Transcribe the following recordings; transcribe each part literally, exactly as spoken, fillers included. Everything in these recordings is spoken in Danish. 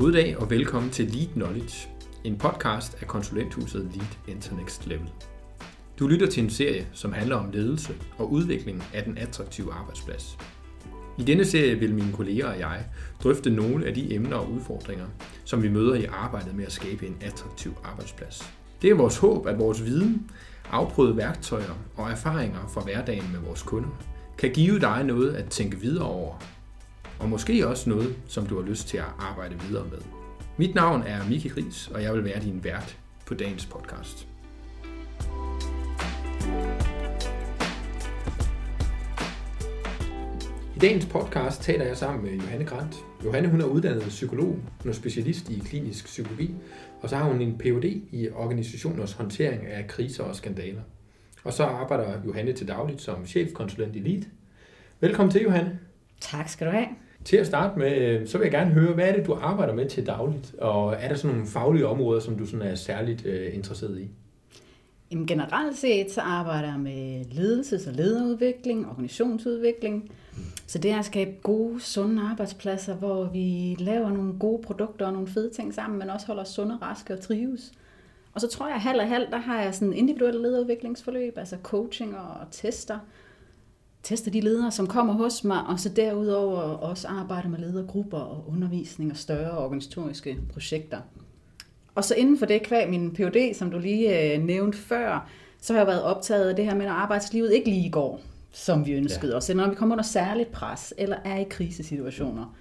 God dag og velkommen til Lead Knowledge, en podcast af konsulenthuset Lead Internext Level. Du lytter til en serie, som handler om ledelse og udviklingen af den attraktive arbejdsplads. I denne serie vil mine kolleger og jeg drøfte nogle af de emner og udfordringer, som vi møder i arbejdet med at skabe en attraktiv arbejdsplads. Det er vores håb, at vores viden, afprøvede værktøjer og erfaringer fra hverdagen med vores kunder, kan give dig noget at tænke videre over, og måske også noget, som du har lyst til at arbejde videre med. Mit navn er Miki Kries, og jeg vil være din vært på dagens podcast. I dagens podcast taler jeg sammen med Johanne Grant. Johanne hun er uddannet psykolog, hun er specialist i klinisk psykologi, og så har hun en P H D i organisationers håndtering af kriser og skandaler. Og så arbejder Johanne til dagligt som chefkonsulent i Lead. Velkommen til, Johanne. Tak skal du have. Til at starte med, så vil jeg gerne høre, hvad er det, du arbejder med til dagligt? Og er der sådan nogle faglige områder, som du sådan er særligt øh, interesseret i? Jamen, generelt set, så arbejder jeg med ledelses- og lederudvikling, organisationsudvikling. Mm. Så det er at skabe gode, sunde arbejdspladser, hvor vi laver nogle gode produkter og nogle fede ting sammen, men også holder os sunde, raske og trives. Og så tror jeg, halv og halv, der har jeg sådan individuelle lederudviklingsforløb, altså coaching og tester. Tester de ledere, som kommer hos mig, og så derudover også arbejder med ledergrupper og undervisning og større organisatoriske projekter. Og så inden for det, kvad min P H D, som du lige øh, nævnte før, så har jeg været optaget af det her med, at arbejdslivet ikke lige går, som vi ønskede os. Ja. Når vi kommer under særligt pres eller er i krisesituationer,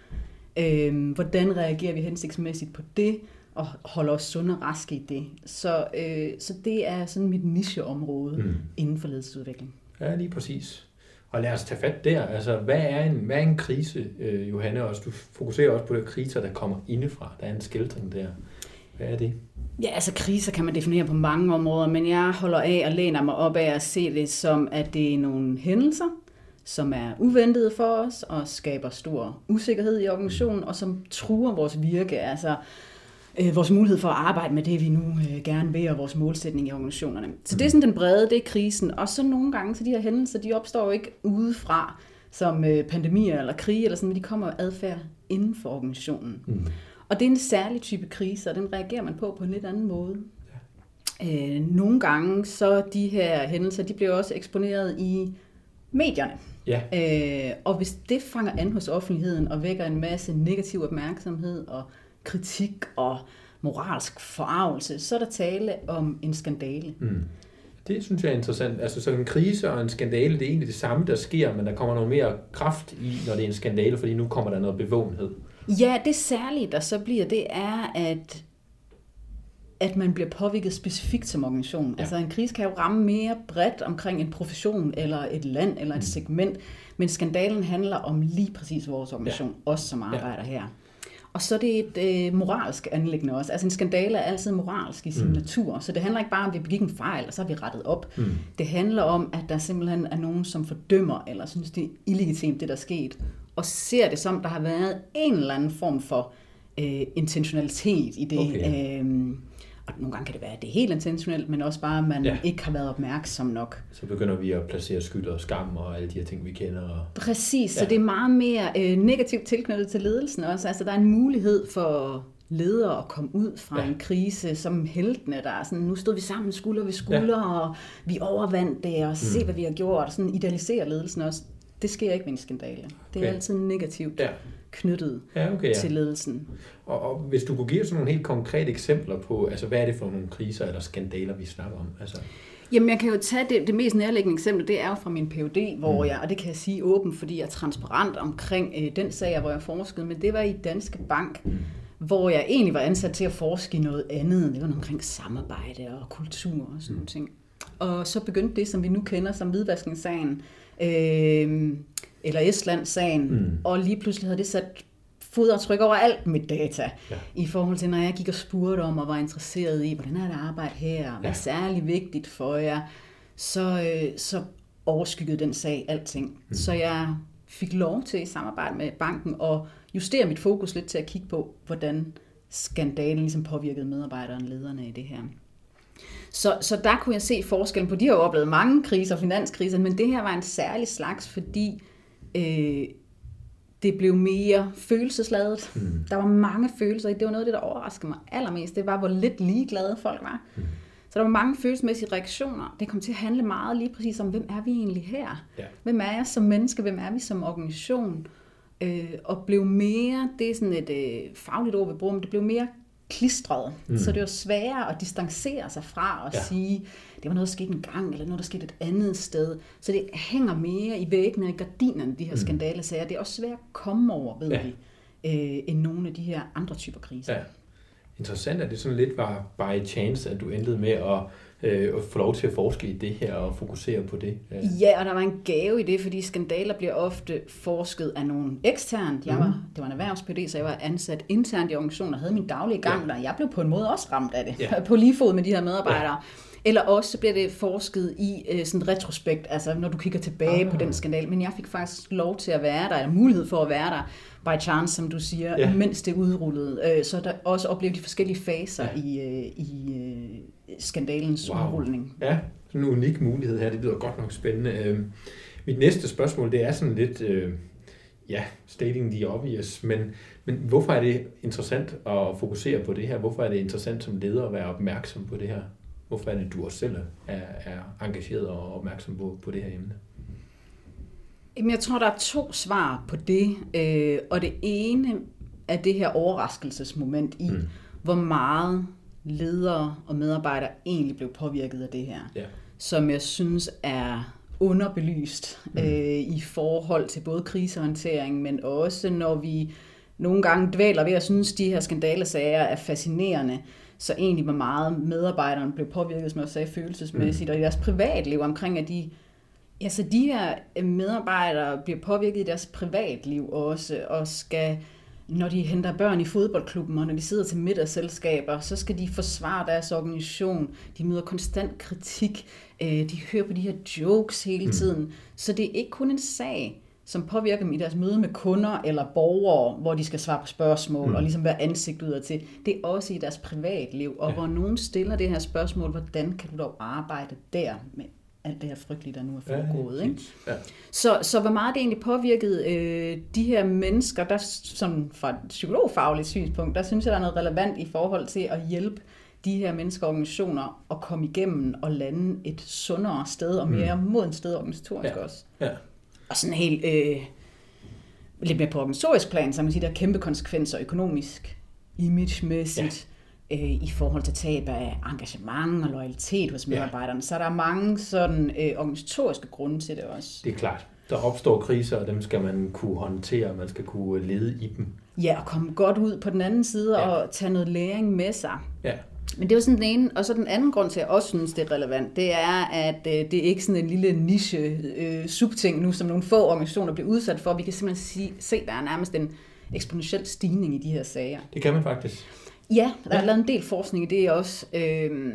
øh, hvordan reagerer vi hensigtsmæssigt på det og holder os sunde og raske i det? Så, øh, så det er sådan mit nicheområde mm. inden for ledelsesudvikling. Ja, lige præcis. Og lad os tage fat der. Altså, hvad er en, hvad er en krise, øh, Johanne? Også, du fokuserer også på de kriser, der kommer indefra. Der er en skildring der. Hvad er det? Ja, altså kriser kan man definere på mange områder, men jeg holder af og læner mig op af at se det som, at det er nogle hændelser, som er uventede for os og skaber stor usikkerhed i organisationen, og som truer vores virke, altså øh, vores mulighed for at arbejde med det, vi nu øh, gerne vil, og vores målsætning i organisationerne. Så det er sådan den brede, det er krisen. Og så nogle gange, så de her hændelser, de opstår jo ikke udefra, som øh, pandemier eller krige, eller sådan, men de kommer jo adfærd inden for organisationen. Mm. Og det er en særlig type krise, og den reagerer man på på en lidt anden måde. Ja. Øh, nogle gange, så de her hændelser, de bliver også eksponeret i medierne. Ja. Øh, og hvis det fanger an hos offentligheden og vækker en masse negativ opmærksomhed og kritik og moralsk forargelse, så er der tale om en skandale. Mm. Det synes jeg er interessant. Altså så en krise og en skandale, det er egentlig det samme, der sker, men der kommer noget mere kraft i, når det er en skandale, fordi nu kommer der noget bevågenhed. Ja, det særlige, der så bliver, det er, at, at man bliver påvirket specifikt som organisation. Ja. Altså en krise kan jo ramme mere bredt omkring en profession, eller et land, eller et segment, men skandalen handler om lige præcis vores organisation, ja. Os som arbejder ja. Her. Og så er det et øh, moralsk anliggende også. Altså en skandale er altid moralsk i sin mm. natur, så det handler ikke bare om, at vi begik en fejl, og så har vi rettet op. Mm. Det handler om, at der simpelthen er nogen, som fordømmer, eller synes, det er illegitimt, det der er sket, og ser det som, der har været en eller anden form for øh, intentionalitet i det. Okay. Øhm, og nogle gange kan det være, at det er helt intentionelt, men også bare, at man ja. Ikke har været opmærksom nok. Så begynder vi at placere skyld og skam og alle de her ting, vi kender. Præcis, ja. Så det er meget mere øh, negativt tilknyttet til ledelsen også. Altså, der er en mulighed for ledere at komme ud fra ja. En krise som heltene, der er sådan, nu stod vi sammen skulder ved skulder, ja. Og vi overvandt det, og mm. se, hvad vi har gjort, sådan idealiserer ledelsen også. Det sker ikke med en skandale. Det er okay. altid negativt ja. Knyttet ja, okay, ja. Til ledelsen. Og, og hvis du kunne give sådan nogle helt konkrete eksempler på, altså hvad er det for nogle kriser eller skandaler, vi snakker om? Altså... Jamen jeg kan jo tage det, det mest nærliggende eksempel, det er jo fra min P H D, hvor mm. jeg, og det kan jeg sige åbent, fordi jeg er transparent omkring øh, den sag, hvor jeg forskede, men det var i Danske Bank, mm. hvor jeg egentlig var ansat til at forske i noget andet. Det var noget omkring samarbejde og kultur og sådan mm. nogle ting. Og så begyndte det, som vi nu kender som hvidvaskningssagen, Øh, eller Estland-sagen, mm. og lige pludselig havde det sat fodretryk over alt mit data, ja. I forhold til, når jeg gik og spurgte om, og var interesseret i, hvordan er det arbejde her, hvad er særlig vigtigt for jer, så, øh, så overskyggede den sag alting. Mm. Så jeg fik lov til i samarbejde med banken at justere mit fokus lidt til at kigge på, hvordan skandalen ligesom påvirkede medarbejderne og lederne i det her. Så, så der kunne jeg se forskellen på, de har jo oplevet mange kriser, finanskriser, men det her var en særlig slags, fordi øh, Det blev mere følelsesladet. Mm. Der var mange følelser. Det var noget af det, der overraskede mig allermest. Det var, hvor lidt ligeglade folk var. Mm. Så der var mange følelsesmæssige reaktioner. Det kom til at handle meget lige præcis om, hvem er vi egentlig her? Ja. Hvem er jeg som menneske? Hvem er vi som organisation? Øh, og blev mere, det er sådan et øh, fagligt ord, vi bruger, men det blev mere klistret. Mm. Så det var sværere at distancere sig fra og ja. sige, det var noget, der skete en gang, eller noget, der skete et andet sted. Så det hænger mere i væggene og i gardinerne, de her mm. skandalesager. Det er også svært at komme over, ved ja. vi, øh, end nogle af de her andre typer kriser. Ja. Interessant, at det sådan lidt var by chance, at du endte med at, øh, at få lov til at forske i det her og fokusere på det. Ja. ja, og der var en gave i det, fordi skandaler bliver ofte forsket af nogen eksternt. Jeg var, mm. Det var en erhvervs-P H D, så jeg var ansat internt i organisationen og havde min daglige gang, ja. og jeg blev på en måde også ramt af det, ja. på lige fod med de her medarbejdere. Ja. Eller også bliver det forsket i øh, sådan retrospekt, altså når du kigger tilbage ah. på den skandal. Men jeg fik faktisk lov til at være der, eller mulighed for at være der, by chance, som du siger, yeah. mens det udrullede. Så der også oplevede de forskellige faser yeah. i, i skandalens wow. udrulning. Ja, sådan en unik mulighed her. Det lyder godt nok spændende. Mit næste spørgsmål, det er sådan lidt, ja, stating the obvious, men, men hvorfor er det interessant at fokusere på det her? Hvorfor er det interessant som leder at være opmærksom på det her? Hvorfor er det, du også selv er, er engageret og opmærksom på, på det her emne? Jeg tror, der er to svar på det, og det ene er det her overraskelsesmoment i, mm. hvor meget ledere og medarbejdere egentlig blev påvirket af det her, yeah. som jeg synes er underbelyst mm. øh, i forhold til både krisehåndtering, men også når vi nogle gange dvæler ved at synes, de her skandalesager er fascinerende, så egentlig hvor meget medarbejderne blev påvirket, som jeg sagde, følelsesmæssigt, mm. og i deres privatliv omkring, at de ja, så de her medarbejdere bliver påvirket i deres privatliv også, og skal, når de henter børn i fodboldklubben, og når de sidder til middagsselskaber, så skal de forsvare deres organisation. De møder konstant kritik, de hører på de her jokes hele tiden. Mm. Så det er ikke kun en sag, som påvirker dem i deres møde med kunder eller borgere, hvor de skal svare på spørgsmål mm. og ligesom være ansigt udad til. Det er også i deres privatliv, og ja. hvor nogen stiller det her spørgsmål, hvordan kan du dog arbejde der med alt det her frygtelige, der nu er foregået. Ikke? Ja. Så, så hvor meget det egentlig påvirkede øh, de her mennesker, der, som fra et psykologfagligt synspunkt, der synes jeg, der er noget relevant i forhold til at hjælpe de her mennesker og organisationer at komme igennem og lande et sundere sted og mere mm. modent sted organisatorisk ja. også. Ja. Og sådan helt øh, lidt mere på organisatorisk plan, så man siger, der er kæmpe konsekvenser økonomisk, imagemæssigt, ja. i forhold til tab af engagement og loyalitet hos medarbejderne, ja. så der er mange sådan øh, organisatoriske grunde til det også. Det er klart. Der opstår kriser, og dem skal man kunne håndtere, man skal kunne lede i dem. Ja, og komme godt ud på den anden side ja. og tage noget læring med sig. Ja. Men det var sådan den ene, og så den anden grund til, at jeg også synes, det er relevant, det er, at øh, det er ikke sådan en lille niche-subting øh, nu, som nogle få organisationer bliver udsat for. Vi kan simpelthen sige, se, der er nærmest en eksponentiel stigning i de her sager. Det kan man faktisk. Ja, der er lavet en del forskning i det også. Øhm,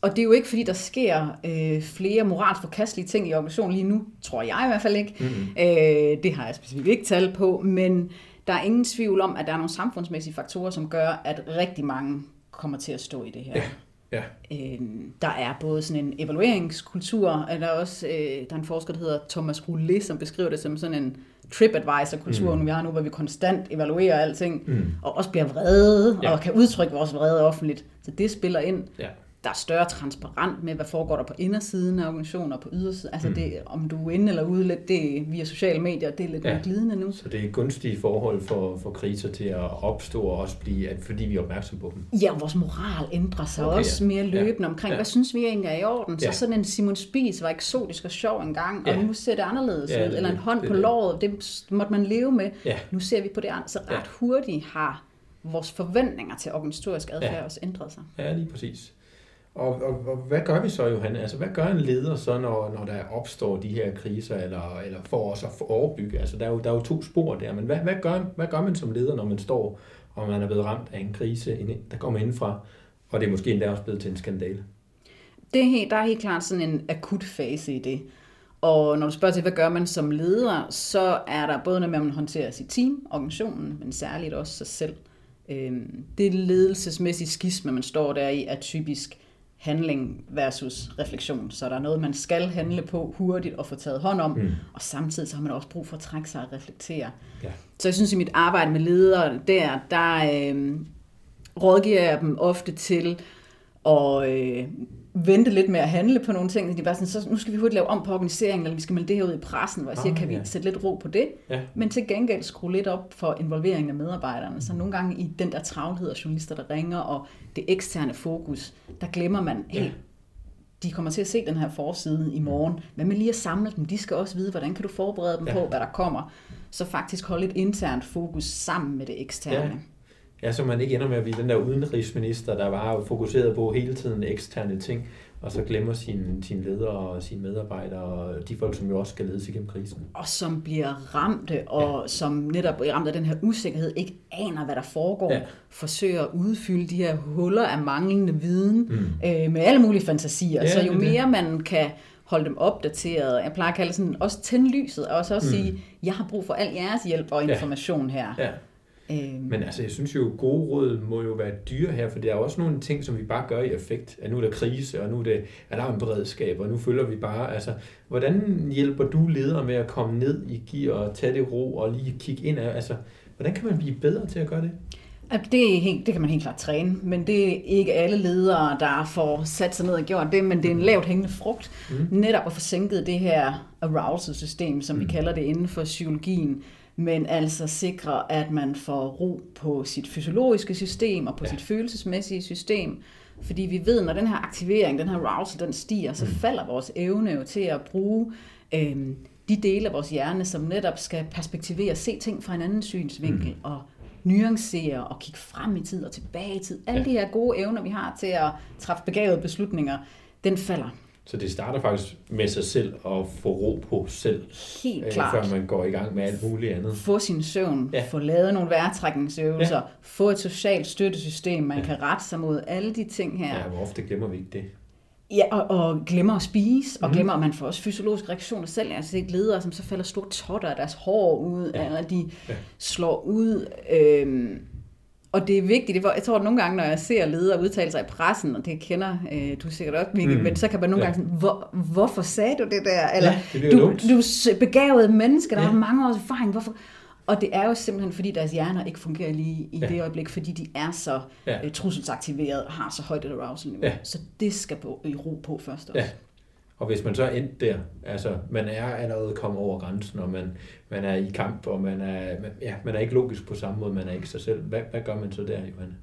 og det er jo ikke, fordi der sker øh, flere moralsk forkastelige ting i organisationen lige nu, tror jeg i hvert fald ikke. Mm-hmm. Øh, det har jeg specifikt ikke tal på, men der er ingen tvivl om, at der er nogle samfundsmæssige faktorer, som gør, at rigtig mange kommer til at stå i det her. Yeah. Yeah. Øhm, der er både sådan en evalueringskultur, og der er også øh, der er en forsker, der hedder Thomas Rullet, som beskriver det som sådan en TripAdvisor-kulturen, mm. vi har nu, hvor vi konstant evaluerer alting, mm. og også bliver vrede, ja. og kan udtrykke vores vrede offentligt. Så det spiller ind. Ja. Der er større transparent med, hvad foregår der på indersiden af organisationer og på ydersiden. Altså mm. det, om du er inde eller ude lidt, det via sociale medier, det er lidt ja. glidende nu. Så det er gunstige forhold for, for kriser til at opstå og også blive, at, fordi vi er opmærksom på dem. Ja, vores moral ændrer sig okay, også ja. mere løbende ja. omkring, ja. hvad synes vi egentlig er i orden? Ja. Så sådan en Simon Spies var eksotisk og sjov engang, og ja. nu ser det anderledes ja, ud. Eller en hånd det, på det. låret, det måtte man leve med. Ja. Nu ser vi på det andet, så ret ja. hurtigt har vores forventninger til organisatorisk adfærd ja. også ændret sig. Ja, lige præcis. Og, og, og hvad gør vi så, Johanne? Altså, hvad gør en leder så, når, når der opstår de her kriser, eller, eller for os at forebygge? Altså, der er jo, der er jo to spor der, men hvad, hvad, gør, hvad gør man som leder, når man står, og man er blevet ramt af en krise, der kommer indfra, og det er måske endda også blevet til en skandale? Det her, der er helt klart sådan en akut fase i det. Og når du spørger til, hvad gør man som leder, så er der både noget med, at man håndterer sit team, organisationen, men særligt også sig selv. Det ledelsesmæssige skisme, man står der i, er typisk handling versus refleksion. Så der er noget, man skal handle på hurtigt og få taget hånd om, mm. og samtidig så har man også brug for at trække sig og reflektere. Ja. Så jeg synes, i mit arbejde med ledere der, der øh, rådgiver jeg dem ofte til at øh, vente lidt med at handle på nogle ting. De bare sådan, så nu skal vi hurtigt lave om på organiseringen, eller vi skal melde det her ud i pressen, hvor jeg siger, ah, kan vi ja. sætte lidt ro på det? Ja. Men til gengæld skrue lidt op for involveringen af medarbejderne. Så nogle gange i den der travlhed og journalister, der ringer, og det eksterne fokus, der glemmer man, hey, ja. de kommer til at se den her forside i morgen. Hvad med lige at samle dem? De skal også vide, hvordan kan du forberede dem ja. på, hvad der kommer. Så faktisk holde et internt fokus sammen med det eksterne. Ja. Ja, så man ikke ender med at blive den der udenrigsminister, der bare fokuseret på hele tiden eksterne ting, og så glemmer sine sin ledere og sine medarbejdere, og de folk, som jo også skal ledes igennem krisen. Og som bliver ramte, og ja. som netop bliver ramt af den her usikkerhed, ikke aner, hvad der foregår, ja. forsøger at udfylde de her huller af manglende viden mm. øh, med alle mulige fantasier. Ja, så jo mere det. man kan holde dem opdateret, jeg plejer at kalde sådan, også tænde lyset, og så også mm. sige, jeg har brug for al jeres hjælp og information ja. her. Ja. Men altså, jeg synes jo, gode råd må jo være dyre her, for der er også nogle ting, som vi bare gør i affekt. At nu er der krise, og nu er der alarmberedskab, og nu følger vi bare. Altså, hvordan hjælper du ledere med at komme ned i gear og tage det ro og lige kigge ind? Altså, hvordan kan man blive bedre til at gøre det? Det, er helt, det kan man helt klart træne, men det er ikke alle ledere, der får sat sig ned og gjort det, men det er en lavt hængende frugt, mm. netop at få sænket det her arousal-system, som mm. vi kalder det inden for psykologien. Men altså sikre, at man får ro på sit fysiologiske system og på ja. sit følelsesmæssige system. Fordi vi ved, når den her aktivering, den her arousal, den stiger, så mm. falder vores evne jo til at bruge øh, de dele af vores hjerne, som netop skal perspektivere, se ting fra en anden synsvinkel mm. og nuancere og kigge frem i tid og tilbage i tid. Alle ja. de her gode evner, vi har til at træffe begavede beslutninger, den falder. Så det starter faktisk med sig selv og få ro på selv, helt klart. Før man går i gang med alt muligt andet. Få sin søvn, ja. få lavet nogle vejrtrækningsøvelser, ja. få et socialt støttesystem, man ja. kan rette sig mod alle de ting her. Ja, hvor ofte glemmer vi ikke det? Ja, og, og glemmer at spise, og mm. glemmer, at man får også fysiologiske reaktioner selv. Altså det er ledere, som så falder store totter af deres hår ud, ja. eller de ja. slår ud. Øhm, Og det er vigtigt, jeg tror at nogle gange, når jeg ser ledere udtale sig i pressen, og det kender øh, du sikkert også, Miki, mm. men så kan man nogle ja. gange sådan, Hvor, hvorfor sagde du det der? Eller, ja, det du, du er begavet menneske, der ja. har mange års erfaring, hvorfor? Og det er jo simpelthen, fordi deres hjerner ikke fungerer lige i ja. det øjeblik, fordi de er så ja. øh, trusselsaktiveret og har så højt et arousal-niveau. Ja. Så det skal på, i ro på først også. Ja. Og hvis man så endte der, altså man er allerede kommet over grænsen, og man, man er i kamp, og man er, man, ja, man er ikke logisk på samme måde, man er ikke sig selv. Hvad, hvad gør man så der, Johanne?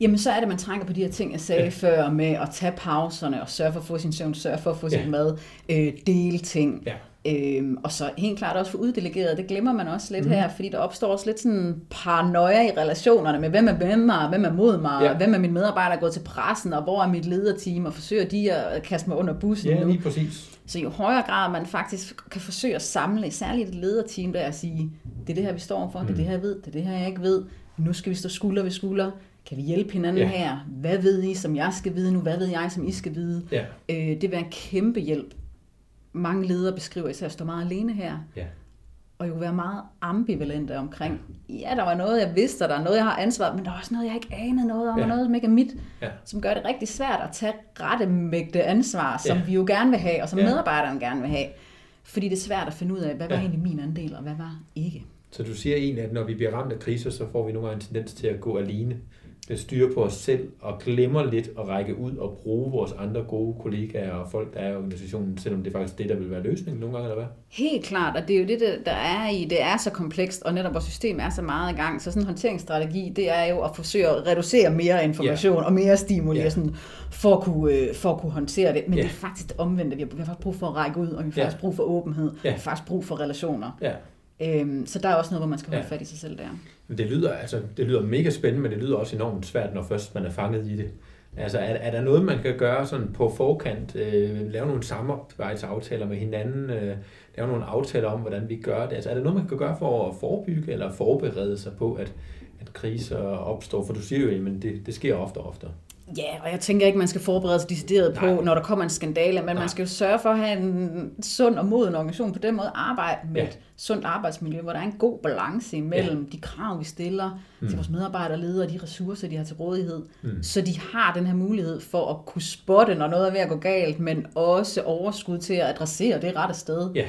Jamen så er det, at man trænger på de her ting, jeg sagde ja. før, med at tage pauserne, og sørge for at få sin søvn, sørge for at få ja. sin mad, øh, dele ting. Ja. Øhm, og så helt klart også få uddelegeret, det glemmer man også lidt mm-hmm. her, fordi der opstår også lidt sådan paranoia i relationerne med, hvem er hvem mig, hvem er mod mig, ja. hvem er mine medarbejdere gået til pressen, og hvor er mit lederteam, og forsøger de at kaste mig under bussen ja, nu. Lige præcis. Så jo højere grad man faktisk kan forsøge at samle, særligt et lederteam, der at sige, det er det her, vi står for, mm. det er det her, jeg ved, det er det her, jeg ikke ved, nu skal vi stå skulder ved skulder. Kan vi hjælpe hinanden ja. her? Hvad ved I, som jeg skal vide nu? Hvad ved jeg, som I skal vide? Ja. Øh, det vil være en kæmpe hjælp. Mange ledere beskriver især at stå meget alene her. Ja. Og jo være meget ambivalente omkring, ja, der var noget, jeg vidste, og der er noget, jeg har ansvaret, men der er også noget, jeg ikke anede noget om, ja. og noget, som ikke er mit, ja. som gør det rigtig svært at tage rettemægte ansvar, som ja. vi jo gerne vil have, og som ja. medarbejderne gerne vil have. Fordi det er svært at finde ud af, hvad var ja. egentlig min andel, og hvad var ikke. Så du siger egentlig, at når vi bliver ramt af kriser, så får vi nogle gange en tendens til at gå alene. Det styrer på os selv og glemmer lidt at række ud og bruge vores andre gode kollegaer og folk, der er i organisationen, selvom det er faktisk det, der vil være løsningen nogle gange, eller hvad? Helt klart, og det er jo det, der er i. Det er så komplekst, og netop vores system er så meget i gang, så sådan en håndteringsstrategi, det er jo at forsøge at reducere mere information yeah. og mere stimuli yeah. sådan, for, at kunne, for at kunne håndtere det. Men yeah. det er faktisk det omvendte. Vi har faktisk brug for at række ud, og vi har faktisk yeah. brug for åbenhed, yeah. og vi har faktisk brug for relationer. Yeah. Så der er også noget, hvor man skal holde ja. fat i sig selv der. Det lyder, altså, det lyder mega spændende, men det lyder også enormt svært, når først man er fanget i det. Altså, er, er der noget, man kan gøre sådan på forkant? Øh, lave nogle samarbejdsaftaler med hinanden? Øh, lave nogle aftaler om, hvordan vi gør det? Altså, er der noget, man kan gøre for at forebygge eller forberede sig på, at, at kriser opstår? For du siger jo, at det, det sker ofte og ofte. Ja, og jeg tænker ikke, man skal forberede sig decideret på, Nej. Når der kommer en skandale, men Nej. Man skal jo sørge for at have en sund og moden organisation, på den måde arbejde med ja. Et sundt arbejdsmiljø, hvor der er en god balance imellem ja. De krav, vi stiller mm. til vores medarbejdere, ledere, de ressourcer, de har til rådighed, mm. så de har den her mulighed for at kunne spotte, når noget er ved at gå galt, men også overskud til at adressere det rette sted. Ja.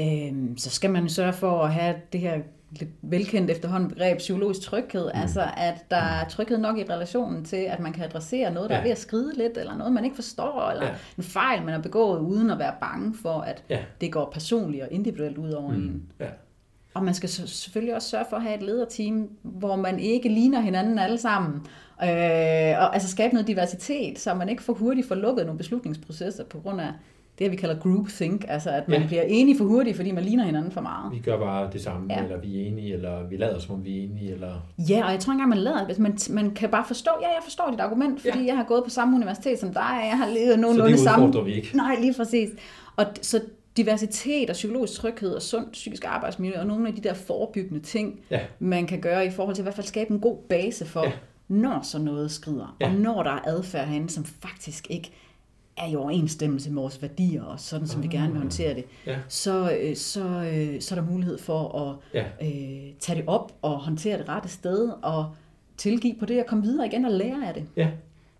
Øhm, så skal man sørge for at have det her lidt velkendt efterhånden begreb psykologisk tryghed, mm. altså at der er tryghed nok i relationen til, at man kan adressere noget, der ja. Er ved at skride lidt, eller noget, man ikke forstår, eller ja. En fejl, man har begået, uden at være bange for, at ja. Det går personligt og individuelt ud over mm. en. Ja. Og man skal selvfølgelig også sørge for at have et lederteam, hvor man ikke ligner hinanden alle sammen, øh, og altså skabe noget diversitet, så man ikke for hurtigt får lukket nogle beslutningsprocesser på grund af det, vi kalder groupthink, altså at man ja. Bliver enige for hurtigt, fordi man ligner hinanden for meget. Vi gør bare det samme, ja. Eller vi er enige, eller vi lader som om vi er enige. Eller... Ja, og jeg tror ikke engang, man lader. Man, man kan bare forstå, ja, jeg forstår dit argument, fordi ja. Jeg har gået på samme universitet som dig, jeg har levet nogenlunde samme. Så det udfordrer samme... vi ikke. Nej, lige præcis. Og så diversitet og psykologisk tryghed og sundt psykisk arbejdsmiljø og nogle af de der forebyggende ting, ja. Man kan gøre i forhold til i hvert fald skabe en god base for, ja. Når så noget skrider, ja. Og når der er adfærd herinde, som faktisk ikke er i overensstemmelse med vores værdier, og sådan som mm. vi gerne vil håndtere det, ja. så, så, så er der mulighed for at ja. øh, tage det op og håndtere det rette sted, og tilgive på det og komme videre igen og lære af det. Ja,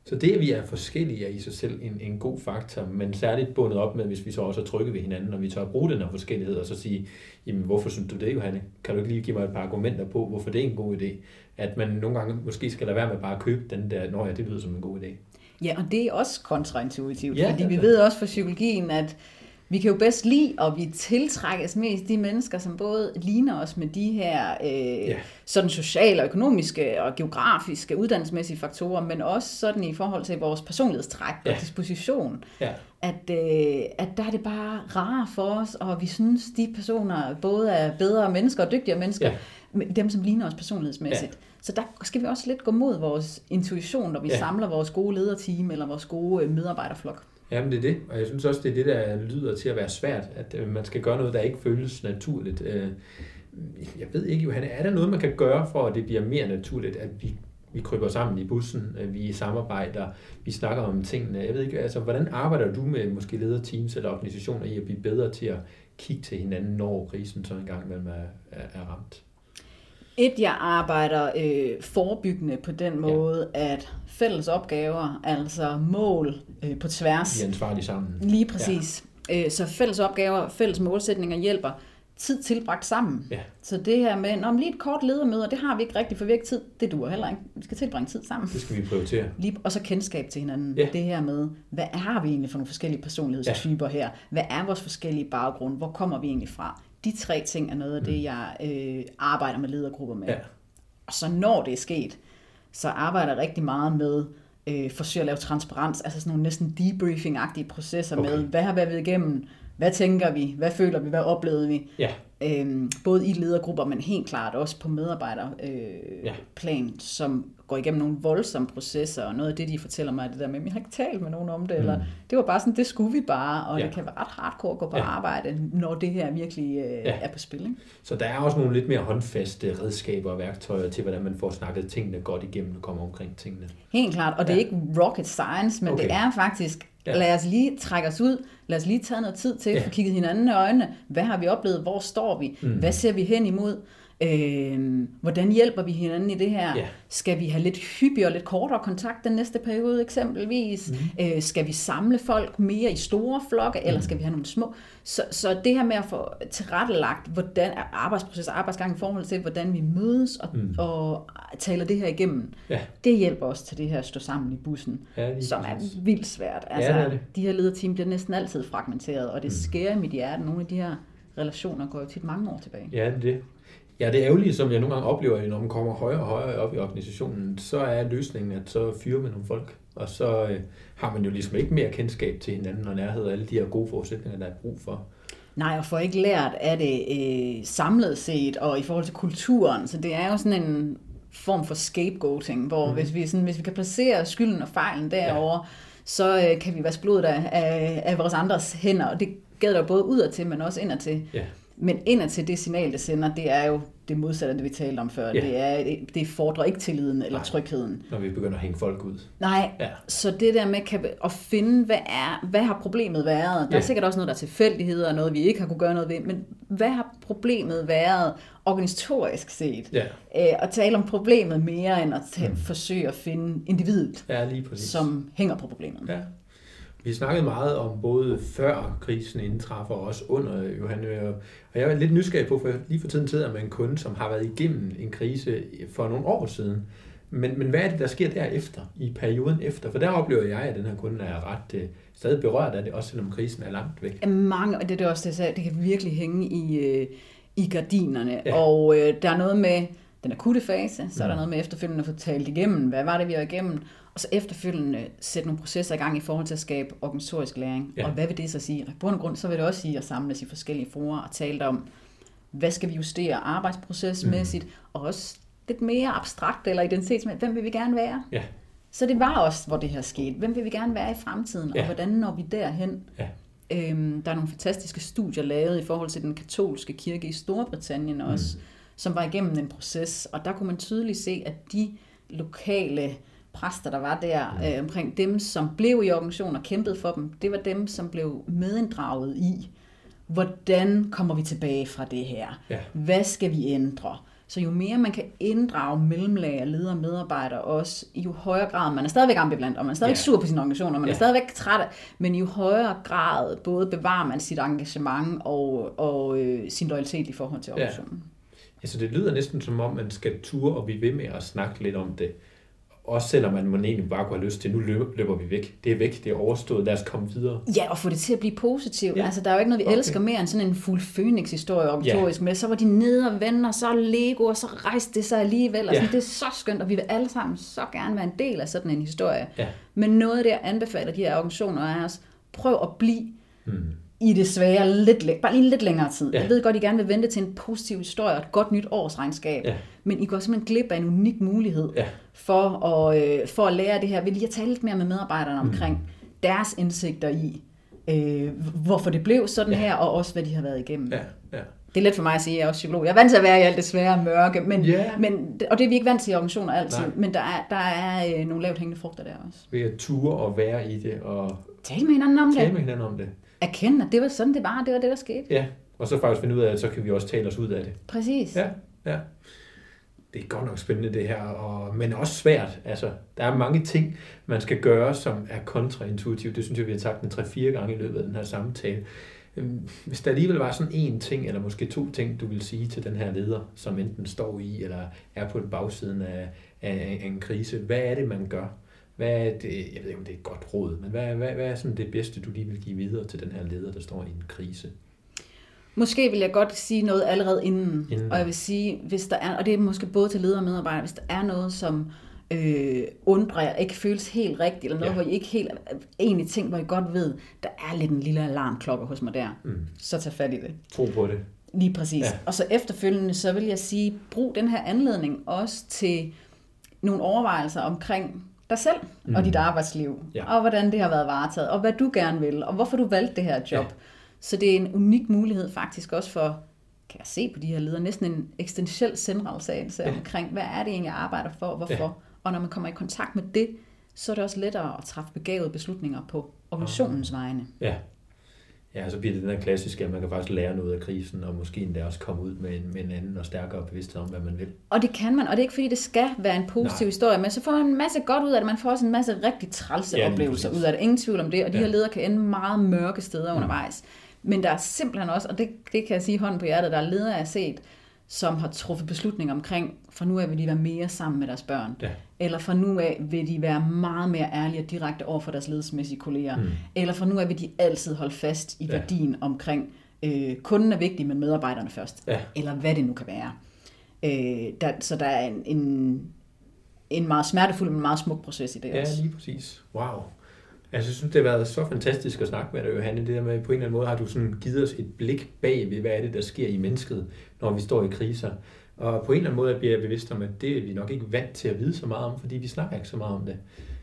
så det, at vi er forskellige, er i sig selv en, en god faktor, men særligt bundet op med, hvis vi så også er trygge ved hinanden, og vi tør at bruge den her forskellighed, og så sige, jamen hvorfor synes du det, Johanne? Kan du ikke lige give mig et par argumenter på, hvorfor det er en god idé? At man nogle gange måske skal lade være med bare at købe den der, nå ja, det lyder som en god idé. Ja, og det er også kontraintuitivt, ja, fordi vi ved også fra psykologien, at vi kan jo bedst lide, og vi tiltrækkes mest de mennesker, som både ligner os med de her øh, ja. Sådan sociale, økonomiske og geografiske, uddannelsesmæssige faktorer, men også sådan i forhold til vores personlighedstræk ja. Og disposition, ja. At, øh, at der er det bare rarere for os, og vi synes, de personer både er bedre mennesker og dygtigere mennesker, ja. Dem som ligner os personlighedsmæssigt. Ja. Så der skal vi også lidt gå mod vores intuition, når vi ja. Samler vores gode lederteam eller vores gode medarbejderflok. Jamen det er det, og jeg synes også, det er det, der lyder til at være svært, at man skal gøre noget, der ikke føles naturligt. Jeg ved ikke, Johanne, er der noget, man kan gøre for, at det bliver mere naturligt, at vi, vi kryber sammen i bussen, vi samarbejder, vi snakker om tingene? Jeg ved ikke, altså hvordan arbejder du med måske lederteams eller organisationer i at blive bedre til at kigge til hinanden, når krisen så engang imellem er, er, er ramt? Et, jeg arbejder øh, forebyggende på den måde, ja. At fælles opgaver, altså mål øh, på tværs. Vi er ansvarlige sammen. Lige præcis. Ja. Øh, så fælles opgaver, fælles målsætninger hjælper. Tid tilbragt sammen. Ja. Så det her med, når lige et kort ledermøde, det har vi ikke rigtig, for vi har ikke tid. Det duer heller ikke. Vi skal tilbringe tid sammen. Det skal vi prioritere. Lige, og så kendskab til hinanden. Ja. Det her med, hvad har vi egentlig for nogle forskellige personlighedstyper ja. Her? Hvad er vores forskellige baggrund? Hvor kommer vi egentlig fra? De tre ting er noget af det, jeg øh, arbejder med ledergrupper med. Ja. Og så når det er sket, så arbejder jeg rigtig meget med øh, forsøg at lave transparens, altså sådan nogle næsten debriefing-agtige processer okay. med, hvad har været igennem, hvad tænker vi, hvad føler vi, hvad oplevede vi? Ja. Øhm, både i ledergrupper, men helt klart også på medarbejderplan, øh, ja. Som går igennem nogle voldsomme processer, og noget af det, de fortæller mig, er det der med, at jeg har ikke talt med nogen om det, mm. eller det var bare sådan, det skulle vi bare, og ja. Det kan være ret hardcore at gå på ja. Arbejde, når det her virkelig øh, ja. Er på spil. Ikke? Så der er også nogle lidt mere håndfaste redskaber og værktøjer til, hvordan man får snakket tingene godt igennem og kommer omkring tingene. Helt klart, og ja. Det er ikke rocket science, men okay. det er faktisk... Ja. Lad os lige trække os ud, lad os lige tage noget tid til, ja. Få kigget hinanden i øjnene, hvad har vi oplevet, hvor står vi, mm. hvad ser vi hen imod, øh, hvordan hjælper vi hinanden i det her, ja. Skal vi have lidt hyppigere og lidt kortere kontakt den næste periode eksempelvis, mm. øh, skal vi samle folk mere i store flokke, mm. eller skal vi have nogle små, så, så det her med at få tilrettelagt, hvordan er arbejdsproces og arbejdsgang i forhold til, hvordan vi mødes og, mm. og taler det her igennem, ja. Det hjælper os til det her at stå sammen i bussen, ja, som er vildt svært. Altså, ja, det er det. De her lederteam bliver næsten altid fragmenteret, og det mm. skærer i mit hjerte. Nogle af de her relationer går jo tit mange år tilbage. Ja, det er det. Ja, det ærgerlige, som jeg nogle gange oplever, når man kommer højere og højere op i organisationen, så er løsningen, at så fyrer man nogle folk, og så øh, har man jo ligesom ikke mere kendskab til hinanden og nærhed og alle de her gode forudsætninger, der er brug for. Nej, og får ikke lært af det øh, samlet set og i forhold til kulturen, så det er jo sådan en form for scapegoating, hvor mm. hvis, vi sådan, hvis vi kan placere skylden og fejlen derovre, ja. Så øh, kan vi vaske blodet af, af, af vores andres hænder, og det gælder både udadtil, men også indadtil. Ja. Men indadtil det signal, det sender, det er jo det modsatte, det vi talte om før. Ja. Det, er, det fordrer ikke tilliden eller Nej, trygheden. Når vi begynder at hænge folk ud. Nej, ja. Så det der med at finde, hvad, er, hvad har problemet været? Der er ja. sikkert også noget, der er tilfældigheder og noget, vi ikke har kunne gøre noget ved. Men hvad har problemet været organisatorisk set? Ja. Æ, at tale om problemet mere, end at tale, mm. forsøge at finde individet, ja, lige præcis, som hænger på problemet. Ja. Vi snakkede meget om både før krisen indtræffer og også under, Johanne. Og jeg er lidt nysgerrig på, for lige for tiden sidder man en kunde, som har været igennem en krise for nogle år siden. Men, men hvad er det, der sker derefter, i perioden efter? For der oplever jeg, at den her kunde er ret stadig berørt af det, også selvom krisen er langt væk. Mange, og det er også det, jeg sagde, det kan virkelig hænge i, i gardinerne. Ja. Og øh, der er noget med den akutte fase, så er der noget med efterfølgende at få talt igennem, hvad var det, vi var igennem, og så efterfølgende sætte nogle processer i gang i forhold til at skabe organisatorisk læring. Ja. Og hvad vil det så sige? Og på grund af grund, så vil det også sige at samles i forskellige fora og tale om, hvad skal vi justere arbejdsprocessmæssigt, mm. og også lidt mere abstrakt eller identitetsmæssigt, hvem vil vi gerne være? Ja. Så det var også, hvor det her skete. Hvem vil vi gerne være i fremtiden, ja. og hvordan når vi derhen? Ja. Øhm, der er nogle fantastiske studier lavet i forhold til den katolske kirke i Storbritannien også, mm. som var igennem en proces, og der kunne man tydeligt se, at de lokale præster, der var der øh, omkring dem, som blev i organisationen og kæmpede for dem, det var dem, som blev medinddraget i, hvordan kommer vi tilbage fra det her? Ja. Hvad skal vi ændre? Så jo mere man kan inddrage mellemlag af ledere og medarbejdere også, jo højere grad, man er stadigvæk ambivalent, og man er stadigvæk ja. sur på sin organisation, og man ja. er stadigvæk træt af, men jo højere grad både bevarer man sit engagement og, og øh, sin loyalitet i forhold til organisationen. Ja, så det lyder næsten som om, man skal ture og blive ved med at snakke lidt om det. Også selvom man, man egentlig bare kunne have lyst til, nu løber vi væk. Det er væk, det er overstået, lad os komme videre. Ja, og få det til at blive positivt. Ja. Altså, der er jo ikke noget, vi okay. elsker mere end sådan en fuld fønix-historie organisatorisk ja. med. Så var de nede og venner, så Lego, og så rejste det sig alligevel. Og ja. sådan, det er så skønt, og vi vil alle sammen så gerne være en del af sådan en historie. Ja. Men noget der anbefaler de her organisationer af os, prøv at blive hmm. i det svære, lidt læ- bare lige lidt længere tid. Ja. Jeg ved godt, I gerne vil vente til en positiv historie og et godt nyt årsregnskab, ja. men I går simpelthen glip af en unik mulighed ja. for, at, øh, for at lære det her. Vil I tale lidt mere med medarbejderne omkring mm. deres indsigter i, øh, hvorfor det blev sådan ja. her, og også hvad de har været igennem. Ja. Ja. Det er let for mig at sige, at jeg er også psykolog. Jeg er vant til at være i alt det svære og mørke, men, yeah. men, og det er vi ikke vant til i organisationer altid, Nej. men der er, der er nogle lavt hængende frugter der også. Ved at ture og være i det og tale med hinanden om, tale det. Med hinanden om det. Erkende, at det var sådan, det var, det var det, der skete. Ja, og så faktisk finde ud af, at så kan vi også tale os ud af det. Præcis. Ja, ja. Det er godt nok spændende det her, og, men også svært. Altså, der er mange ting, man skal gøre, som er kontraintuitivt. Det synes jeg, vi har sagt en tre fire gange i løbet af den her samtale. Hvis der alligevel var sådan en ting, eller måske to ting, du vil sige til den her leder, som enten står i, eller er på den bagsiden af, af en krise, hvad er det, man gør? Hvad er det, jeg ved ikke, om det er et godt råd, men hvad, hvad, hvad er sådan det bedste, du lige vil give videre til den her leder, der står i en krise? Måske vil jeg godt sige noget allerede inden, inden. Og jeg vil sige, hvis der er, og det er måske både til ledere og medarbejdere, hvis der er noget, som øh, undrer jer, ikke føles helt rigtigt, eller noget, ja. hvor I ikke helt egentlig ting, hvor I godt ved, der er lidt en lille alarmklokke hos mig der, mm. så tag fat i det. Tro på det. Lige præcis. Ja. Og så efterfølgende, så vil jeg sige, brug den her anledning også til nogle overvejelser omkring dig selv mm. og dit arbejdsliv, ja. og hvordan det har været varetaget, og hvad du gerne vil, og hvorfor du valgte det her job. Ja. Så det er en unik mulighed faktisk også for, kan jeg se på de her ledere, næsten en eksistentiel selvransagelse ja. omkring, hvad er det egentlig, jeg arbejder for, og hvorfor. Ja. Og når man kommer i kontakt med det, så er det også lettere at træffe begavede beslutninger på organisationens vegne. Ja. Ja, så bliver det den her klassiske, at man kan faktisk lære noget af krisen, og måske endda også komme ud med en, med en anden og stærkere bevidsthed om, hvad man vil. Og det kan man, og det er ikke fordi, det skal være en positiv Nej. historie, men så får man en masse godt ud af det, man får også en masse rigtig trælse ja, oplevelser ud af det, ingen tvivl om det, og de ja. her ledere kan ende meget mørke steder mm. undervejs. Men der er simpelthen også, og det, det kan jeg sige hånden på hjertet, der er ledere, jeg har set, som har truffet beslutninger omkring, fra nu af vil de være mere sammen med deres børn, ja. eller fra nu af vil de være meget mere ærlige og direkte over for deres ledelsesmæssige kolleger, mm. eller fra nu af vil de altid holde fast i ja. værdien omkring, øh, kunden er vigtig, men medarbejderne først, ja. eller hvad det nu kan være. Øh, der, så der er en, en, en meget smertefuld, men meget smuk proces i det ja, også. Ja, lige præcis. Wow. Altså, jeg synes, det har været så fantastisk at snakke med dig, Johanne. Det der med, på en eller anden måde har du sådan givet os et blik bag ved, hvad er det, der sker i mennesket, når vi står i kriser. Og på en eller anden måde bliver jeg bevidst om, at det er vi nok ikke vant til at vide så meget om, fordi vi snakker ikke så meget om det.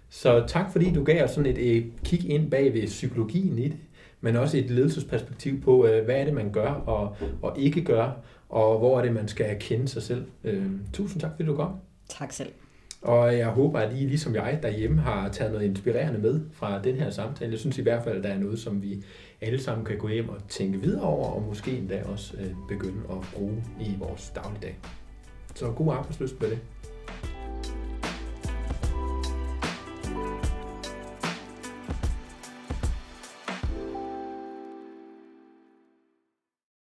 Så tak, fordi du gav os sådan et kig ind bag ved psykologien i det, men også et ledelsesperspektiv på, hvad er det, man gør og, og ikke gør, og hvor er det, man skal kende sig selv. Tusind tak, fordi du kom. Tak selv. Og jeg håber, at I, ligesom jeg derhjemme, har taget noget inspirerende med fra den her samtale. Jeg synes i hvert fald, at der er noget, som vi alle sammen kan gå hjem og tænke videre over, og måske endda også begynde at bruge i vores dagligdag. Så god arbejdslyst med det.